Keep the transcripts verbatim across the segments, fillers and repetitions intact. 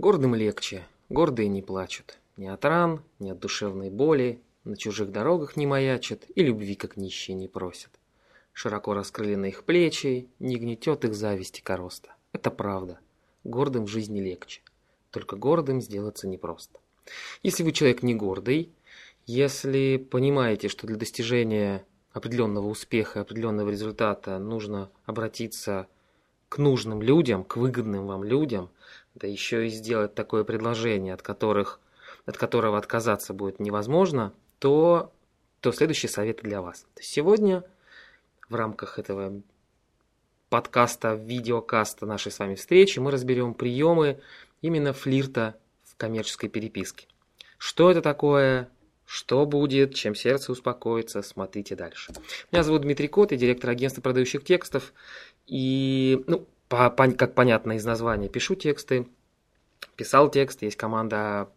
Гордым легче, гордые не плачут. Ни от ран, ни от душевной боли, на чужих дорогах не маячат и любви, как нищие, не просят. Широко раскрылены их плечи, не гнетет их зависть и короста. Это правда. Гордым в жизни легче. Только гордым сделаться непросто. Если вы человек не гордый, если понимаете, что для достижения определенного успеха, определенного результата нужно обратиться к нужным людям, к выгодным вам людям, да еще и сделать такое предложение, от, которых, от которого отказаться будет невозможно, то, то следующий совет для вас. То есть сегодня в рамках этого подкаста, видеокаста нашей с вами встречи мы разберем приемы именно флирта в коммерческой переписке. Что это такое? Что будет? Чем сердце успокоится? Смотрите дальше. Меня зовут Дмитрий Кот, я директор агентства продающих текстов. И, ну, по, по, как понятно из названия, пишу тексты, писал текст. Есть команда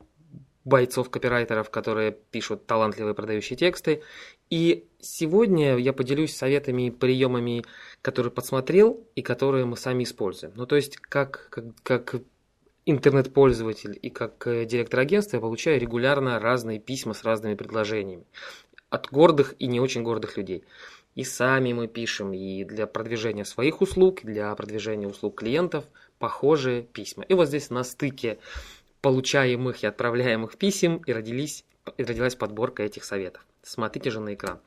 бойцов-копирайтеров, которые пишут талантливые продающие тексты. И сегодня я поделюсь советами и приемами, которые подсмотрел и которые мы сами используем. Ну, то есть, как... как, как интернет-пользователь и как директор агентства я получаю регулярно разные письма с разными предложениями от гордых и не очень гордых людей. И сами мы пишем и для продвижения своих услуг, и для продвижения услуг клиентов похожие письма. И вот здесь на стыке получаемых и отправляемых писем и, родились, и родилась подборка этих советов. Смотрите же на экран.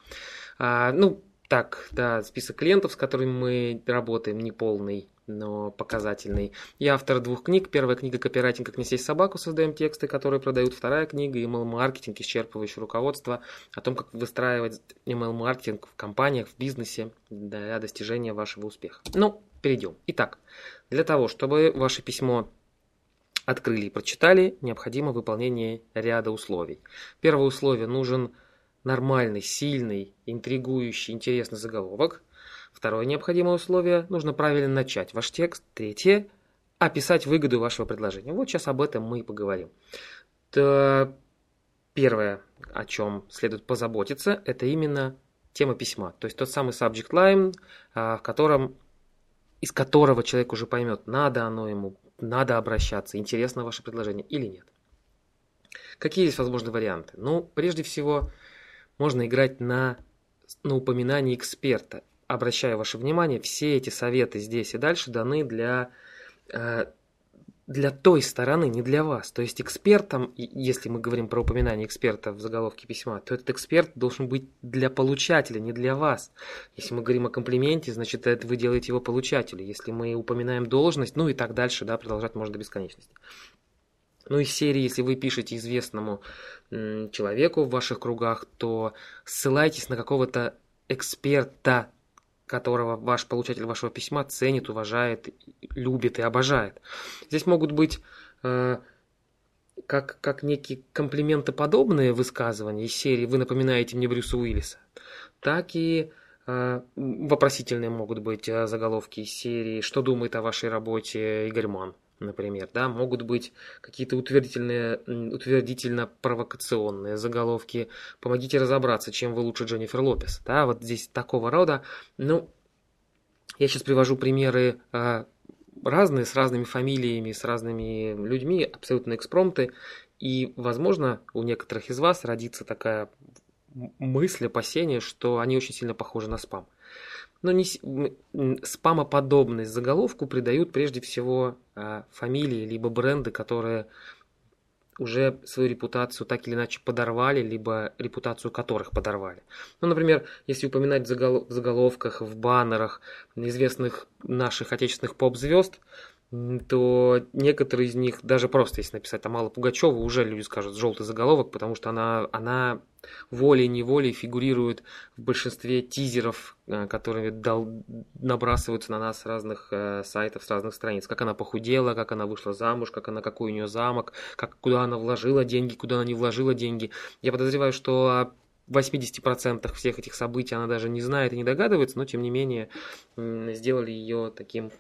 А, ну, так, да, список клиентов, с которыми мы работаем, неполный, но показательный. Я автор двух книг. Первая книга «Копирайтинг. Как не съесть собаку. Создаем тексты, которые продают». Вторая книга «Email-маркетинг. Исчерпывающее руководство» о том, как выстраивать email-маркетинг в компаниях, в бизнесе для достижения вашего успеха. Ну, перейдем. Итак, для того, чтобы ваше письмо открыли и прочитали, необходимо выполнение ряда условий. Первое условие: нужен нормальный, сильный, интригующий, интересный заголовок. Второе необходимое условие – нужно правильно начать ваш текст. Третье – описать выгоду вашего предложения. Вот сейчас об этом мы и поговорим. То первое, о чем следует позаботиться, это именно тема письма. То есть тот самый subject line, в котором, из которого человек уже поймет, надо оно ему, надо обращаться, интересно ваше предложение или нет. Какие есть возможные варианты? Ну, прежде всего, можно играть на, на упоминании эксперта. Обращаю ваше внимание, все эти советы здесь и дальше даны для, для той стороны, не для вас. То есть экспертом, если мы говорим про упоминание эксперта в заголовке письма, то этот эксперт должен быть для получателя, не для вас. Если мы говорим о комплименте, значит, это вы делаете его получателю. Если мы упоминаем должность, ну и так дальше, да, продолжать можно до бесконечности. Ну, из серии, если вы пишете известному человеку в ваших кругах, то ссылайтесь на какого-то эксперта, которого ваш получатель вашего письма ценит, уважает, любит и обожает. Здесь могут быть э, как, как некие комплиментоподобные высказывания из серии «Вы напоминаете мне Брюса Уиллиса», так и э, вопросительные могут быть заголовки из серии «Что думает о вашей работе Игорь Манн», например, да, могут быть какие-то утвердительные, утвердительно-провокационные заголовки. Помогите разобраться, чем вы лучше Дженнифер Лопес. Да, вот здесь такого рода. Ну, я сейчас привожу примеры э, разные, с разными фамилиями, с разными людьми, абсолютно экспромты. И, возможно, у некоторых из вас родится такая мысль, опасение, что они очень сильно похожи на спам. Но не, спамоподобность заголовку придают прежде всего э, фамилии либо бренды, которые уже свою репутацию так или иначе подорвали, либо репутацию которых подорвали. Ну, например, если упоминать в, загол- в заголовках, в баннерах известных наших отечественных поп-звезд, то некоторые из них, даже просто если написать там Алла Пугачева, уже люди скажут «желтый заголовок», потому что она, она волей-неволей фигурирует в большинстве тизеров, которые дал, набрасываются на нас с разных э, сайтов, с разных страниц. Как она похудела, как она вышла замуж, как она, какой у нее замок, как, куда она вложила деньги, куда она не вложила деньги. Я подозреваю, что в восемьдесят процентов всех этих событий она даже не знает и не догадывается, но тем не менее э, сделали ее таким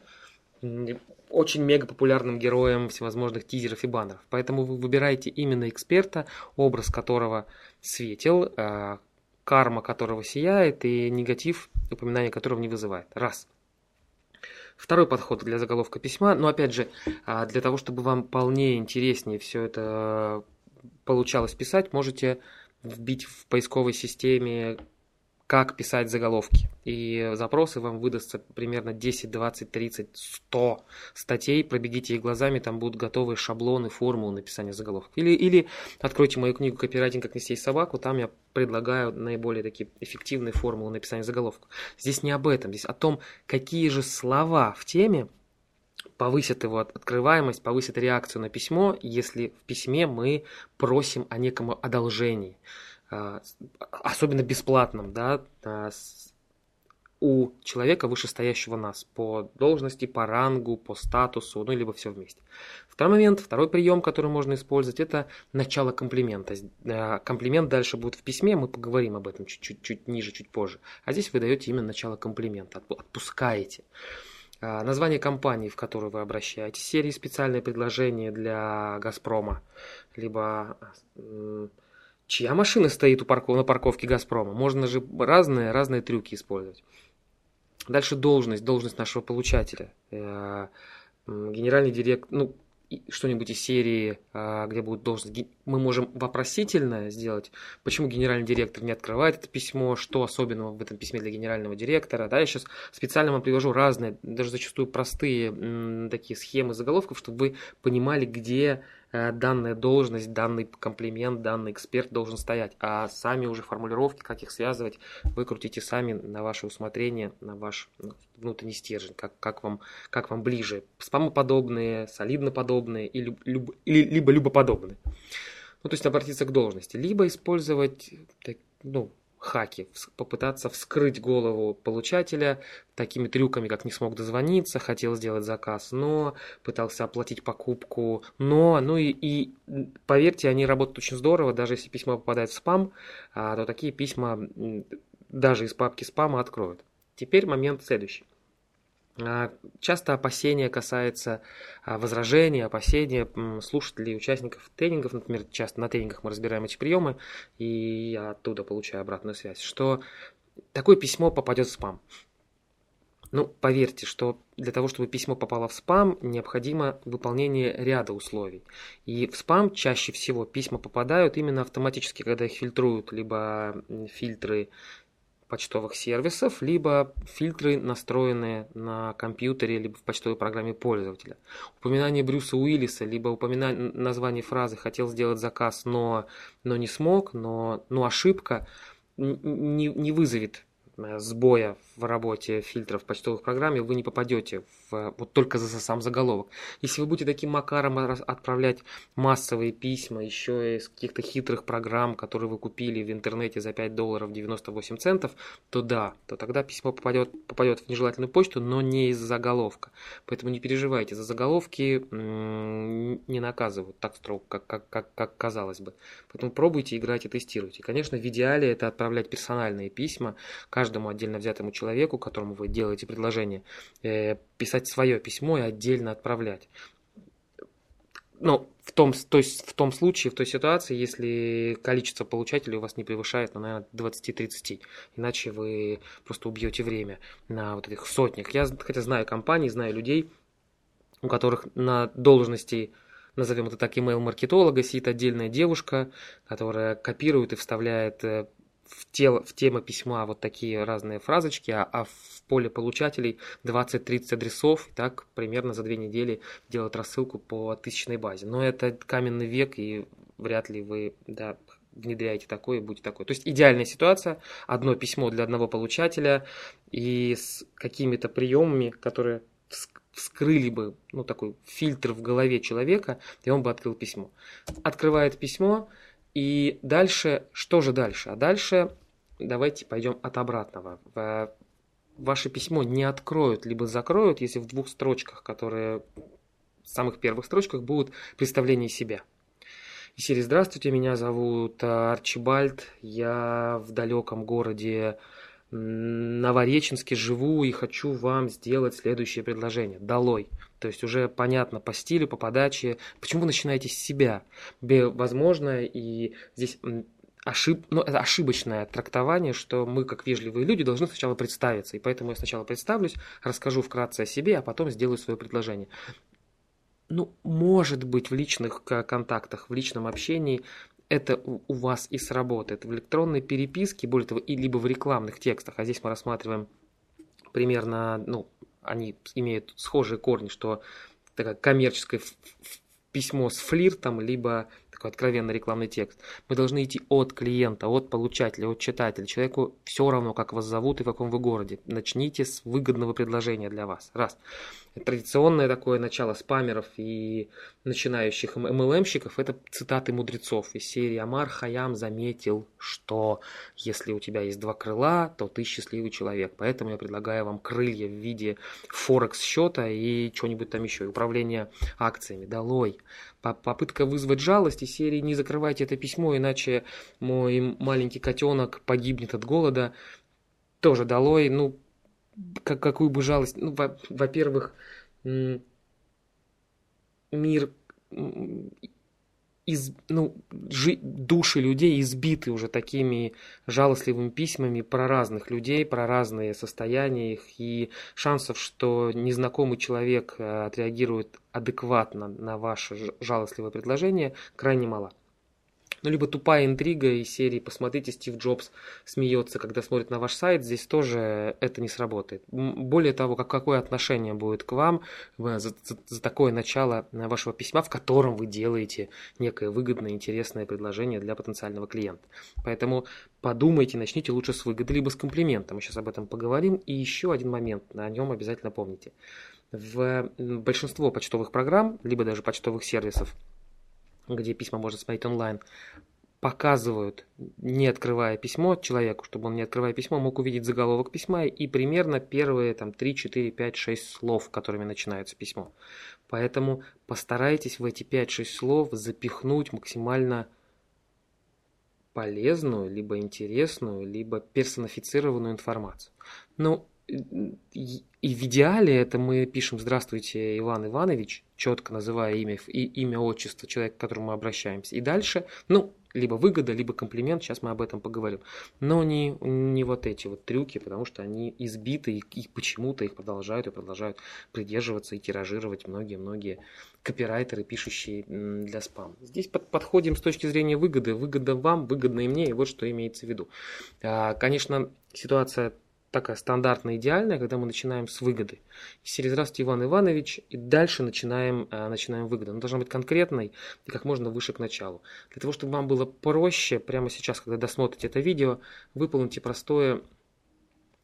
очень мега популярным героем всевозможных тизеров и баннеров. Поэтому вы выбираете именно эксперта, образ которого светел, э, карма которого сияет и негатив, упоминание которого не вызывает. Раз. Второй подход для заголовка письма, но опять же, для того, чтобы вам полнее, интереснее все это получалось писать, можете вбить в поисковой системе «Как писать заголовки». И запросы вам выдастся примерно десять, двадцать, тридцать, сто статей. Пробегите их глазами, там будут готовые шаблоны, формулы написания заголовков. Или, или откройте мою книгу «Копирайтинг. Как не съесть собаку». Там я предлагаю наиболее такие эффективные формулы написания заголовков. Здесь не об этом, здесь о том, какие же слова в теме повысят его открываемость, повысят реакцию на письмо, если в письме мы просим о неком одолжении. Особенно бесплатным, да, у человека, вышестоящего нас по должности, по рангу, по статусу, ну, либо все вместе. Второй момент, второй прием, который можно использовать, это начало комплимента. Комплимент дальше будет в письме, мы поговорим об этом чуть-чуть ниже, чуть позже. А здесь вы даете именно начало комплимента, отпускаете. Название компании, в которую вы обращаетесь, серии специальные предложения для «Газпрома», либо... Чья машина стоит у парков... на парковке «Газпрома»? Можно же разные, разные трюки использовать. Дальше должность, должность нашего получателя. Генеральный директор, ну, что-нибудь из серии, где будет должность. Мы можем вопросительно сделать, почему генеральный директор не открывает это письмо, что особенного в этом письме для генерального директора. Да, я сейчас специально вам привожу разные, даже зачастую простые м- такие схемы заголовков, чтобы вы понимали, где... данная должность, данный комплимент, данный эксперт должен стоять. А сами уже формулировки, как их связывать, вы крутите сами на ваше усмотрение, на ваш внутренний стержень, как, как, вам, как вам ближе. Спамоподобные, солидноподобные и люб, люб, или, либо любоподобные. Ну, то есть обратиться к должности. Либо использовать так, ну, хаки, попытаться вскрыть голову получателя такими трюками, как не смог дозвониться, хотел сделать заказ, но пытался оплатить покупку, но, ну и, и поверьте, они работают очень здорово, даже если письмо попадает в спам, то такие письма даже из папки спама откроют. Теперь момент следующий. Часто опасения касаются возражения, опасения слушателей, участников тренингов. Например, часто на тренингах мы разбираем эти приемы, и я оттуда получаю обратную связь, что такое письмо попадет в спам. Ну, поверьте, что для того, чтобы письмо попало в спам, необходимо выполнение ряда условий. И в спам чаще всего письма попадают именно автоматически, когда их фильтруют, либо фильтры почтовых сервисов, либо фильтры, настроенные на компьютере, либо в почтовой программе пользователя. Упоминание Брюса Уиллиса, либо упоминание названия фразы «хотел сделать заказ, но, но не смог», но, но ошибка не, не вызовет сбоя в работе фильтров в почтовых программе, вы не попадете в, вот только за сам заголовок. Если вы будете таким макаром отправлять массовые письма еще из каких-то хитрых программ, которые вы купили в интернете за пять долларов девяносто восемь центов, то да, то тогда письмо попадет, попадет в нежелательную почту, но не из заголовка. Поэтому не переживайте, за заголовки м- не наказывают так строго, как, как, как, как казалось бы. Поэтому пробуйте, играйте, тестируйте. Конечно, в идеале это отправлять персональные письма, каждому отдельно взятому человеку, которому вы делаете предложение, э, писать свое письмо и отдельно отправлять. Но в том, то есть в том случае, в той ситуации, если количество получателей у вас не превышает, ну, наверное, двадцать-тридцать, иначе вы просто убьете время на вот этих сотнях. Я, хотя знаю компании, знаю людей, у которых на должности, назовем это так, email-маркетолога, сидит отдельная девушка, которая копирует и вставляет в тело, в тему письма вот такие разные фразочки, а, а в поле получателей двадцать-тридцать адресов, и так примерно за две недели делают рассылку по тысячной базе. Но это каменный век, и вряд ли вы, да, внедряете такое и будете такое. То есть идеальная ситуация, одно письмо для одного получателя и с какими-то приемами, которые вскрыли бы, ну, такой фильтр в голове человека, и он бы открыл письмо. Открывает письмо, и дальше, что же дальше? А дальше давайте пойдем от обратного. Ваше письмо не откроют, либо закроют, если в двух строчках, которые в самых первых строчках, будут представление себя. И серии «Здравствуйте, меня зовут Арчибальд, я в далеком городе Новореченске живу и хочу вам сделать следующее предложение». Долой. То есть уже понятно по стилю, по подаче. Почему вы начинаете с себя? Возможно, и здесь ошиб... ну, это ошибочное трактование, что мы, как вежливые люди, должны сначала представиться. И поэтому я сначала представлюсь, расскажу вкратце о себе, а потом сделаю свое предложение. Ну, может быть, в личных контактах, в личном общении это у вас и сработает. В электронной переписке, более того, и либо в рекламных текстах, а здесь мы рассматриваем примерно, ну, они имеют схожие корни, что такое коммерческое письмо с флиртом, либо такой откровенный рекламный текст. Мы должны идти от клиента, от получателя, от читателя. Человеку все равно, как вас зовут и в каком вы городе. Начните с выгодного предложения для вас. Раз. Традиционное такое начало спамеров и начинающих эм эл эм-щиков – это цитаты мудрецов из серии «Омар Хайям заметил, что если у тебя есть два крыла, то ты счастливый человек. Поэтому я предлагаю вам крылья в виде форекс-счета и чего-нибудь там еще, и управление акциями. Долой». Попытка вызвать жалость из серии «Не закрывайте это письмо, иначе мой маленький котенок погибнет от голода» тоже долой. Ну, как, какую бы жалость... Ну, во, во-первых, мир... Из, ну, жи, души людей избиты уже такими жалостливыми письмами про разных людей, про разные состояния их, и шансов, что незнакомый человек отреагирует адекватно на ваше жалостливое предложение, крайне мало. Ну, либо тупая интрига из серии «Посмотрите, Стив Джобс смеется, когда смотрит на ваш сайт», здесь тоже это не сработает. Более того, как, какое отношение будет к вам за, за, за такое начало вашего письма, в котором вы делаете некое выгодное, интересное предложение для потенциального клиента. Поэтому подумайте, начните лучше с выгоды, либо с комплимента. Мы сейчас об этом поговорим. И еще один момент, о нем обязательно помните. В большинство почтовых программ, либо даже почтовых сервисов, где письма можно смотреть онлайн, показывают, не открывая письмо человеку, чтобы он, не открывая письмо, мог увидеть заголовок письма и примерно первые там, три, четыре, пять, шесть слов, которыми начинается письмо. Поэтому постарайтесь в эти пять-шесть слов запихнуть максимально полезную, либо интересную, либо персонифицированную информацию. Ну, и в идеале это мы пишем «Здравствуйте, Иван Иванович», четко называя имя, и, имя, отчество человека, к которому мы обращаемся. И дальше, ну, либо выгода, либо комплимент, сейчас мы об этом поговорим. Но не, не вот эти вот трюки, потому что они избиты и, и почему-то их продолжают и продолжают придерживаться и тиражировать многие-многие копирайтеры, пишущие для спама. Здесь под, подходим с точки зрения выгоды. Выгода вам, выгодна и мне, и вот что имеется в виду. А, конечно, ситуация такая стандартная, идеальная, когда мы начинаем с выгоды. Серия «Здравствуйте, Иван Иванович», и дальше начинаем, начинаем выгоду. Она должна быть конкретной и как можно выше к началу. Для того, чтобы вам было проще, прямо сейчас, когда досмотрите это видео, выполните простое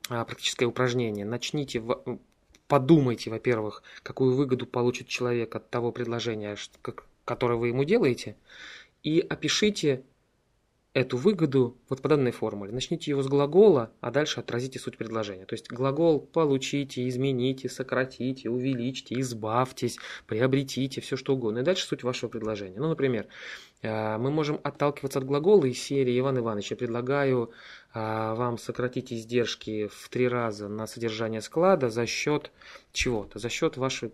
практическое упражнение. Начните... В... Подумайте, во-первых, какую выгоду получит человек от того предложения, которое вы ему делаете, и опишите эту выгоду вот по данной формуле. Начните его с глагола, а дальше отразите суть предложения. То есть глагол «получите», «измените», «сократите», «увеличьте», «избавьтесь», «приобретите», все что угодно. И дальше суть вашего предложения. Ну, например, мы можем отталкиваться от глагола из серии «Иван Иванович, я предлагаю вам сократить издержки в три раза на содержание склада за счет чего-то, за счет вашей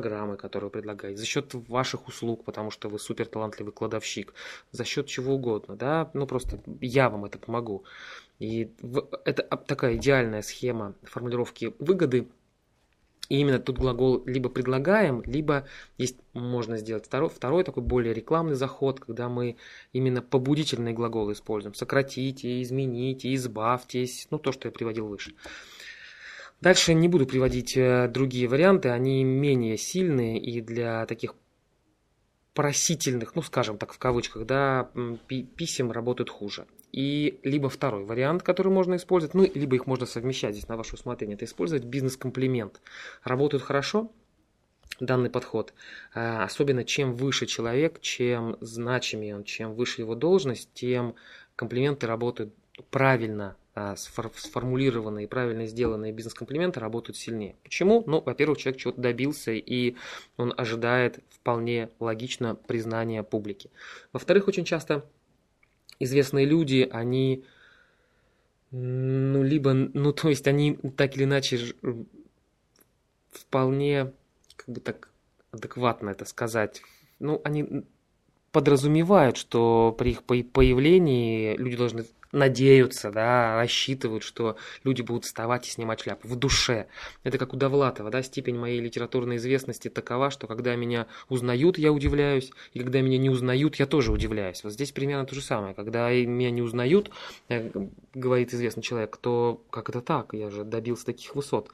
программы, которые вы предлагаете, за счет ваших услуг, потому что вы супер талантливый кладовщик, за счет чего угодно, да, ну просто я вам это помогу. И это такая идеальная схема формулировки выгоды. И именно тут глагол либо предлагаем, либо есть, можно сделать второй, второй такой более рекламный заход, когда мы именно побудительные глаголы используем. Сократите, измените, избавьтесь, ну то, что я приводил выше. Дальше не буду приводить другие варианты, они менее сильные и для таких просительных, ну скажем так в кавычках, да, писем работают хуже. И либо второй вариант, который можно использовать, ну либо их можно совмещать здесь на ваше усмотрение, это использовать бизнес-комплимент. Работают хорошо данный подход, особенно чем выше человек, чем значимее он, чем выше его должность, тем комплименты работают правильно. Сформулированные, правильно сделанные бизнес-комплименты работают сильнее. Почему? Ну, во-первых, человек чего-то добился, и он ожидает вполне логично признания публики. Во-вторых, очень часто известные люди, они, ну, либо, ну, то есть они так или иначе вполне, как бы так адекватно это сказать, ну, они... подразумевают, что при их появлении люди должны надеются, да, рассчитывают, что люди будут вставать и снимать шляпу. В душе. Это как у Довлатова, да, степень моей литературной известности такова, что когда меня узнают, я удивляюсь, и когда меня не узнают, я тоже удивляюсь. Вот здесь примерно то же самое. Когда меня не узнают, говорит известный человек, то как это так? Я же добился таких высот.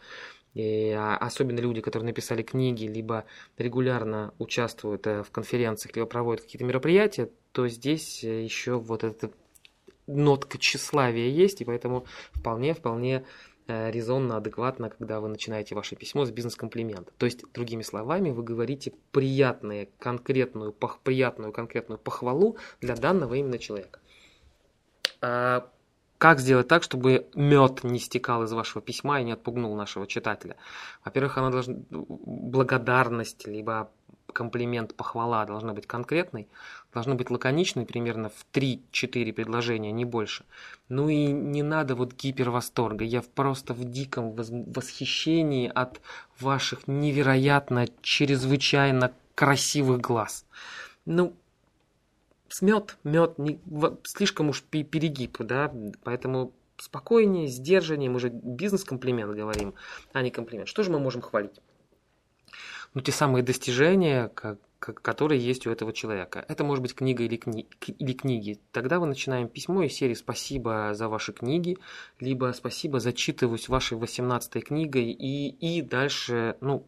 И особенно люди, которые написали книги, либо регулярно участвуют в конференциях, либо проводят какие-то мероприятия, то здесь еще вот эта нотка тщеславия есть, и поэтому вполне, вполне резонно, адекватно, когда вы начинаете ваше письмо с бизнес-комплимента. То есть, другими словами, вы говорите приятную, конкретную, пох, приятную, конкретную похвалу для данного именно человека. Как сделать так, чтобы мед не стекал из вашего письма и не отпугнул нашего читателя? Во-первых, она должна, благодарность, либо комплимент, похвала должна быть конкретной, должна быть лаконичной, примерно в три-четыре предложения, не больше. Ну и не надо вот гипервосторга. Я просто в диком восхищении от ваших невероятно, чрезвычайно красивых глаз. Ну, Мед, мед, не, слишком уж перегиб, да, поэтому спокойнее, сдержаннее, мы же бизнес-комплимент говорим, а не комплимент. Что же мы можем хвалить? Ну, те самые достижения, как, как, которые есть у этого человека. Это может быть книга или, кни, или книги. Тогда мы начинаем письмо из серии «Спасибо за ваши книги», либо «Спасибо, зачитываюсь вашей восемнадцатой книгой», и, и дальше, ну,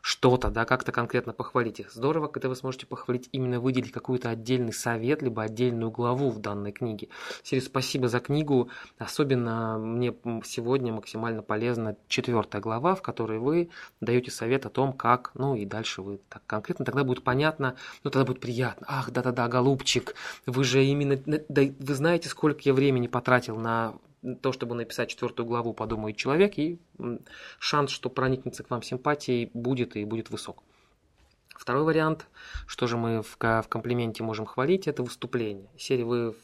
что-то, да, как-то конкретно похвалить их. Здорово, когда вы сможете похвалить, именно выделить какой-то отдельный совет, либо отдельную главу в данной книге. Серьез, спасибо за книгу. Особенно мне сегодня максимально полезна четвертая глава, в которой вы даете совет о том, как, ну и дальше вы так конкретно, тогда будет понятно, ну тогда будет приятно. Ах, да-да-да, голубчик, вы же именно, да, вы знаете, сколько я времени потратил на то, чтобы написать четвертую главу, подумает человек, и шанс, что проникнется к вам симпатией, будет и будет высок. Второй вариант, что же мы в, в комплименте можем хвалить, это выступление. Серия «Вы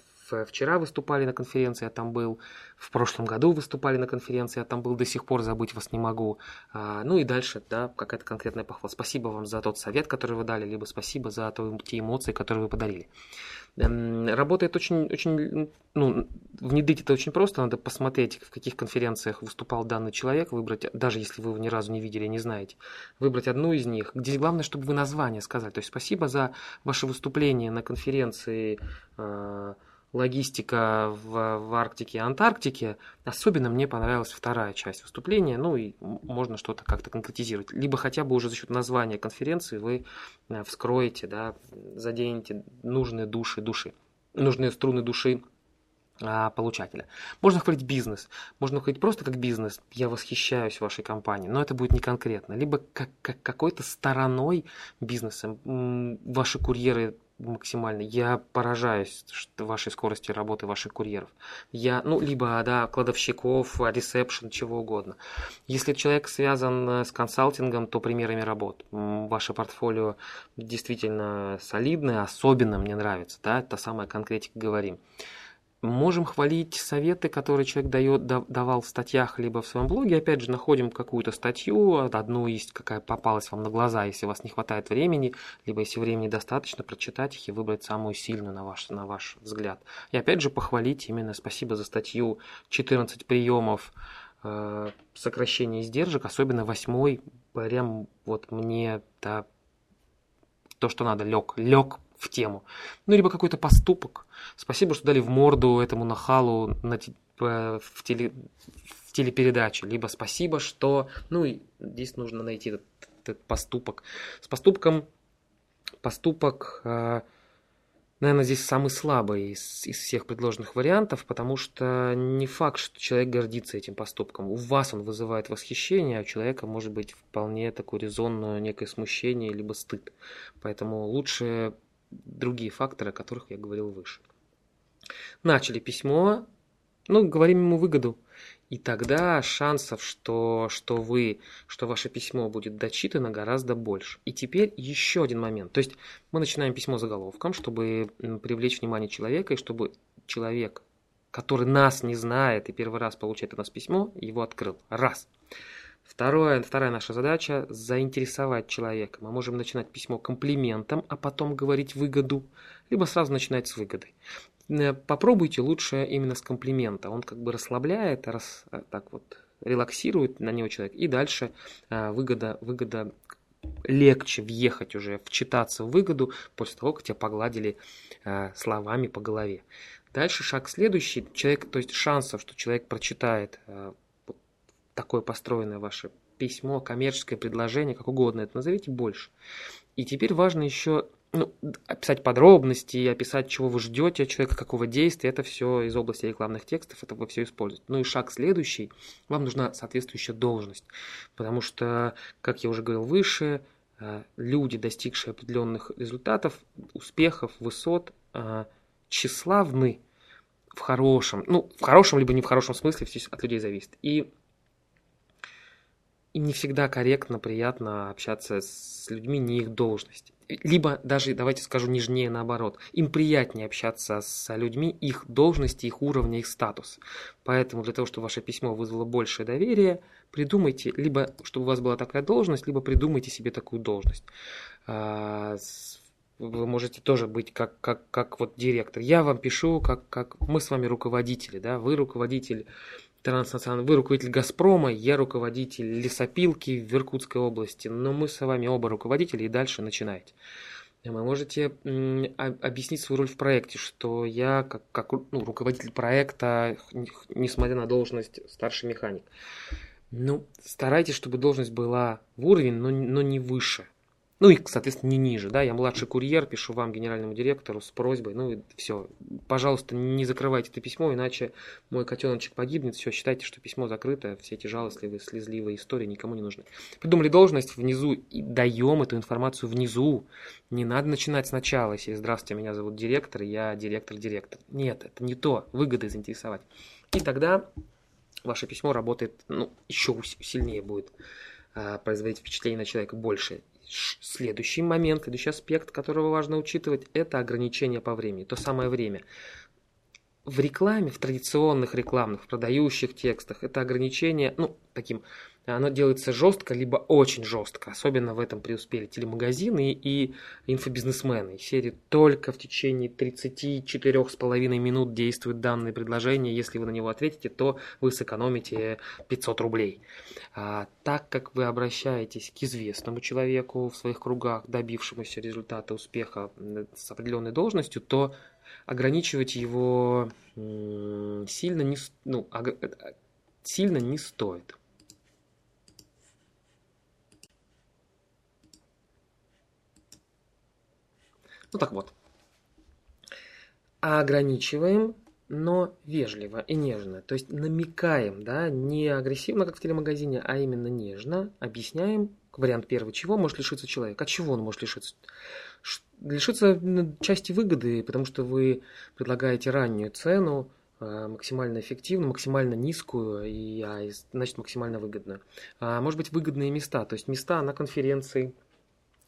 вчера выступали на конференции, я там был», «В прошлом году выступали на конференции, я там был, до сих пор забыть вас не могу». Ну и дальше, да, какая-то конкретная похвала. Спасибо вам за тот совет, который вы дали, либо спасибо за те эмоции, которые вы подарили. Работает очень, очень, ну, внедрить это очень просто, надо посмотреть, в каких конференциях выступал данный человек, выбрать, даже если вы его ни разу не видели, не знаете, выбрать одну из них. Здесь главное, чтобы вы название сказали. То есть спасибо за ваше выступление на конференции э, «Логистика в, в Арктике и Антарктике». Особенно мне понравилась вторая часть выступления, ну и можно что-то как-то конкретизировать. Либо хотя бы уже за счет названия конференции вы вскроете, да, заденете нужные души, души, нужные струны души а, получателя. Можно хвалить бизнес, можно хвалить просто как бизнес. Я восхищаюсь вашей компанией, но это будет не конкретно. Либо как, как какой-то стороной бизнеса. Ваши курьеры максимально. Я поражаюсь вашей скорости работы ваших курьеров. Я, ну, либо, да, кладовщиков, ресепшн, чего угодно. Если человек связан с консалтингом, то примерами работ. Ваше портфолио действительно солидное, особенно мне нравится, да, та самая конкретика, говорим. Можем хвалить советы, которые человек дает, давал в статьях, либо в своем блоге. Опять же, находим какую-то статью, одну из, какая попалась вам на глаза, если у вас не хватает времени, либо если времени достаточно, прочитать их и выбрать самую сильную на ваш, на ваш взгляд. И опять же, похвалить именно спасибо за статью четырнадцать приемов э, сокращения издержек, особенно восьмой, прям вот мне, да, то, что надо, лег, лег в тему. Ну, либо какой-то поступок. Спасибо, что дали в морду этому нахалу на, э, в, теле, в телепередаче. Либо спасибо, что... Ну, и здесь нужно найти этот, этот поступок. С поступком... Поступок... Э, Наверное, здесь самый слабый из, из всех предложенных вариантов, потому что не факт, что человек гордится этим поступком. У вас он вызывает восхищение, а у человека может быть вполне такое резонное некое смущение либо стыд. Поэтому лучше другие факторы, о которых я говорил выше. Начали письмо, ну, говорим ему выгоду. И тогда шансов, что, что, вы, что ваше письмо будет дочитано, гораздо больше. И теперь еще один момент. То есть мы начинаем письмо заголовком, чтобы привлечь внимание человека, и чтобы человек, который нас не знает и первый раз получает у нас письмо, его открыл. Раз. Второе, вторая наша задача – заинтересовать человека. Мы можем начинать письмо комплиментом, а потом говорить выгоду, либо сразу начинать с выгоды. Попробуйте лучше именно с комплимента. Он как бы расслабляет, раз, так вот, релаксирует на него человек, и дальше выгода, выгода легче въехать уже, вчитаться в выгоду после того, как тебя погладили словами по голове. Дальше шаг следующий. Человек, то есть шансов, что человек прочитает такое построенное ваше письмо, коммерческое предложение, как угодно это назовите, больше. И теперь важно еще ну, описать подробности, описать, чего вы ждете от человека, какого действия. Это все из области рекламных текстов, это вы все используете. Ну и шаг следующий, вам нужна соответствующая должность. Потому что, как я уже говорил выше, люди, достигшие определенных результатов, успехов, высот, тщеславны в хорошем, ну, в хорошем, либо не в хорошем смысле, все от людей зависит. И им не всегда корректно, приятно общаться с людьми не их должности. Либо даже, давайте скажу нежнее наоборот, им приятнее общаться с людьми их должности, их уровня, их статуса. Поэтому для того, чтобы ваше письмо вызвало большее доверие, придумайте, либо чтобы у вас была такая должность, либо придумайте себе такую должность. Вы можете тоже быть как, как, как вот директор. Я вам пишу, как, как мы с вами руководители, да, вы руководитель транснациональный, вы руководитель «Газпрома», я руководитель лесопилки в Иркутской области, но мы с вами оба руководители, и дальше начинаете. Вы можете объяснить свою роль в проекте, что я как, как ну, руководитель проекта, несмотря на должность старший механик. Ну, старайтесь, чтобы должность была в уровень, но, но не выше. Ну и, соответственно, не ниже, да, я младший курьер, пишу вам, генеральному директору, с просьбой, ну и все, пожалуйста, не закрывайте это письмо, иначе мой котеночек погибнет, все, считайте, что письмо закрыто, все эти жалостливые, слезливые истории никому не нужны. Придумали должность внизу и даем эту информацию внизу, не надо начинать сначала, если «Здравствуйте, меня зовут директор, я директор-директор». Нет, это не то, выгодой заинтересовать. И тогда ваше письмо работает, ну, еще сильнее будет а, производить впечатление на человека больше. Следующий момент, следующий аспект, которого важно учитывать, это ограничение по времени, то самое время. В рекламе, в традиционных рекламных, в продающих текстах это ограничение, ну, таким, оно делается жестко, либо очень жестко. Особенно в этом преуспели телемагазины и инфобизнесмены. Серии только в течение тридцати четырёх с половиной минут действует данное предложение. Если вы на него ответите, то вы сэкономите пятьсот рублей. А, так как вы обращаетесь к известному человеку в своих кругах, добившемуся результата успеха с определенной должностью, то ограничивать его сильно не, ну, сильно не стоит. Ну так вот, ограничиваем, но вежливо и нежно, то есть намекаем, да, не агрессивно, как в телемагазине, а именно нежно, объясняем вариант первый, чего может лишиться человек, а чего он может лишиться? Лишиться части выгоды, потому что вы предлагаете раннюю цену, максимально эффективную, максимально низкую, и, а, значит, максимально выгодно. А, может быть, выгодные места, то есть места на конференции,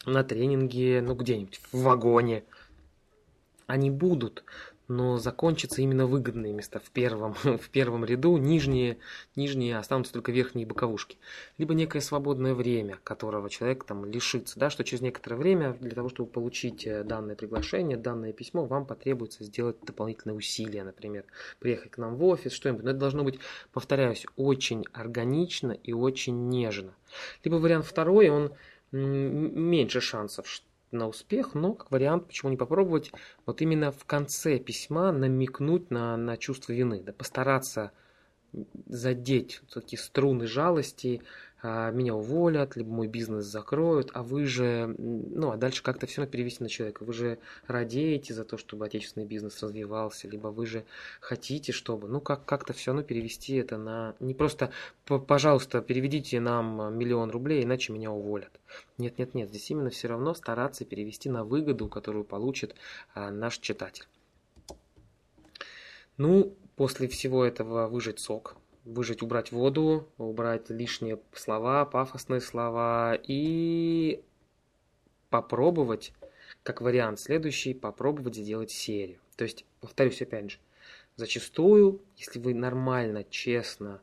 на тренинге, ну где-нибудь в вагоне. Они будут, но закончатся именно выгодные места в первом, в первом ряду, нижние, нижние останутся только верхние боковушки. Либо некое свободное время, которого человек там лишится, да, что через некоторое время для того, чтобы получить данное приглашение, данное письмо, вам потребуется сделать дополнительные усилия, например, приехать к нам в офис, что-нибудь. Но это должно быть, повторяюсь, очень органично и очень нежно. Либо вариант второй, он меньше шансов на успех, но как вариант, почему не попробовать, вот именно в конце письма намекнуть на, на чувство вины, да, постараться задеть такие струны жалости, а, меня уволят, либо мой бизнес закроют, а вы же, ну а дальше как-то все перевести на человека, вы же радеете за то, чтобы отечественный бизнес развивался, либо вы же хотите, чтобы, ну как, как-то все равно перевести это на, не просто, пожалуйста, переведите нам миллион рублей, иначе меня уволят. Нет, нет, нет, здесь именно все равно стараться перевести на выгоду, которую получит а, наш читатель. Ну, после всего этого выжать сок, выжать, убрать воду, убрать лишние слова, пафосные слова и попробовать, как вариант следующий, попробовать сделать серию. То есть, повторюсь опять же, зачастую, если вы нормально, честно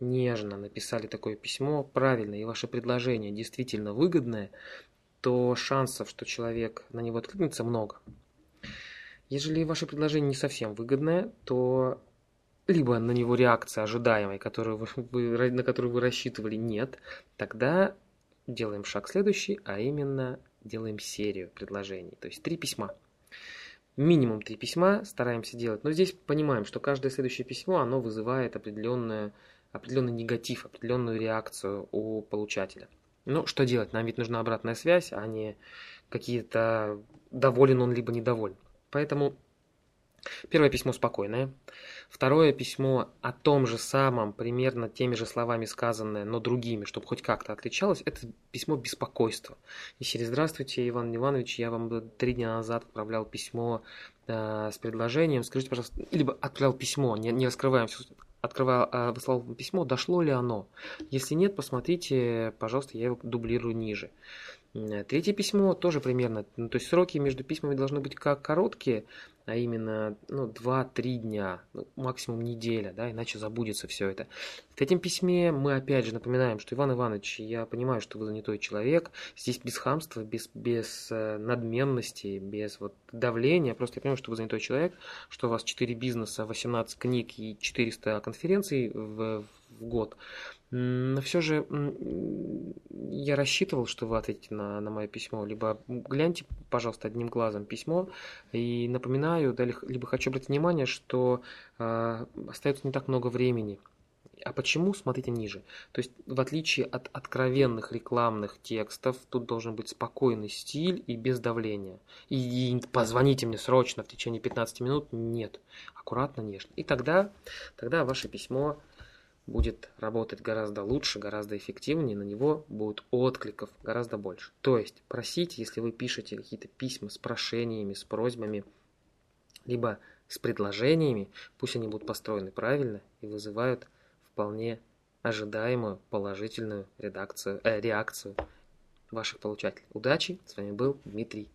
нежно написали такое письмо, правильно, и ваше предложение действительно выгодное, то шансов, что человек на него откликнется, много. Ежели ваше предложение не совсем выгодное, то либо на него реакция ожидаемой, которую вы, на которую вы рассчитывали, нет, тогда делаем шаг следующий, а именно делаем серию предложений, то есть три письма. Минимум три письма стараемся делать, но здесь понимаем, что каждое следующее письмо, оно вызывает определенную, определенный негатив, определенную реакцию у получателя. Ну, что делать? Нам ведь нужна обратная связь, а не какие-то доволен он, либо недоволен. Поэтому первое письмо спокойное, второе письмо о том же самом, примерно теми же словами сказанное, но другими, чтобы хоть как-то отличалось, это письмо беспокойства. И через «Здравствуйте, Иван Иванович, я вам три дня назад отправлял письмо э, с предложением, скажите, пожалуйста», либо «отправлял письмо», не, не раскрываем все, открывал, э, выслал письмо, дошло ли оно. Если нет, посмотрите, пожалуйста, я его дублирую ниже. Третье письмо тоже примерно, ну, то есть сроки между письмами должны быть как короткие, а именно ну, два-три дня, ну, максимум неделя, да, иначе забудется все это. В третьем письме мы опять же напоминаем, что Иван Иванович, я понимаю, что вы занятой человек, здесь без хамства, без, без надменности, без вот, давления, просто я понимаю, что вы занятой человек, что у вас четыре бизнеса, восемнадцать книг и четыреста конференций в, в год. Но все же я рассчитывал, что вы ответите на, на мое письмо. Либо гляньте, пожалуйста, одним глазом письмо. И напоминаю, да, либо хочу обратить внимание, что э, остается не так много времени. А почему? Смотрите ниже. То есть, в отличие от откровенных рекламных текстов, тут должен быть спокойный стиль и без давления. И, и позвоните мне срочно в течение пятнадцати минут. Нет. Аккуратно, нежно. И тогда, тогда ваше письмо будет работать гораздо лучше, гораздо эффективнее, на него будет откликов гораздо больше. То есть просите, если вы пишете какие-то письма с прошениями, с просьбами, либо с предложениями, пусть они будут построены правильно и вызывают вполне ожидаемую положительную редакцию, э, реакцию ваших получателей. Удачи! С вами был Дмитрий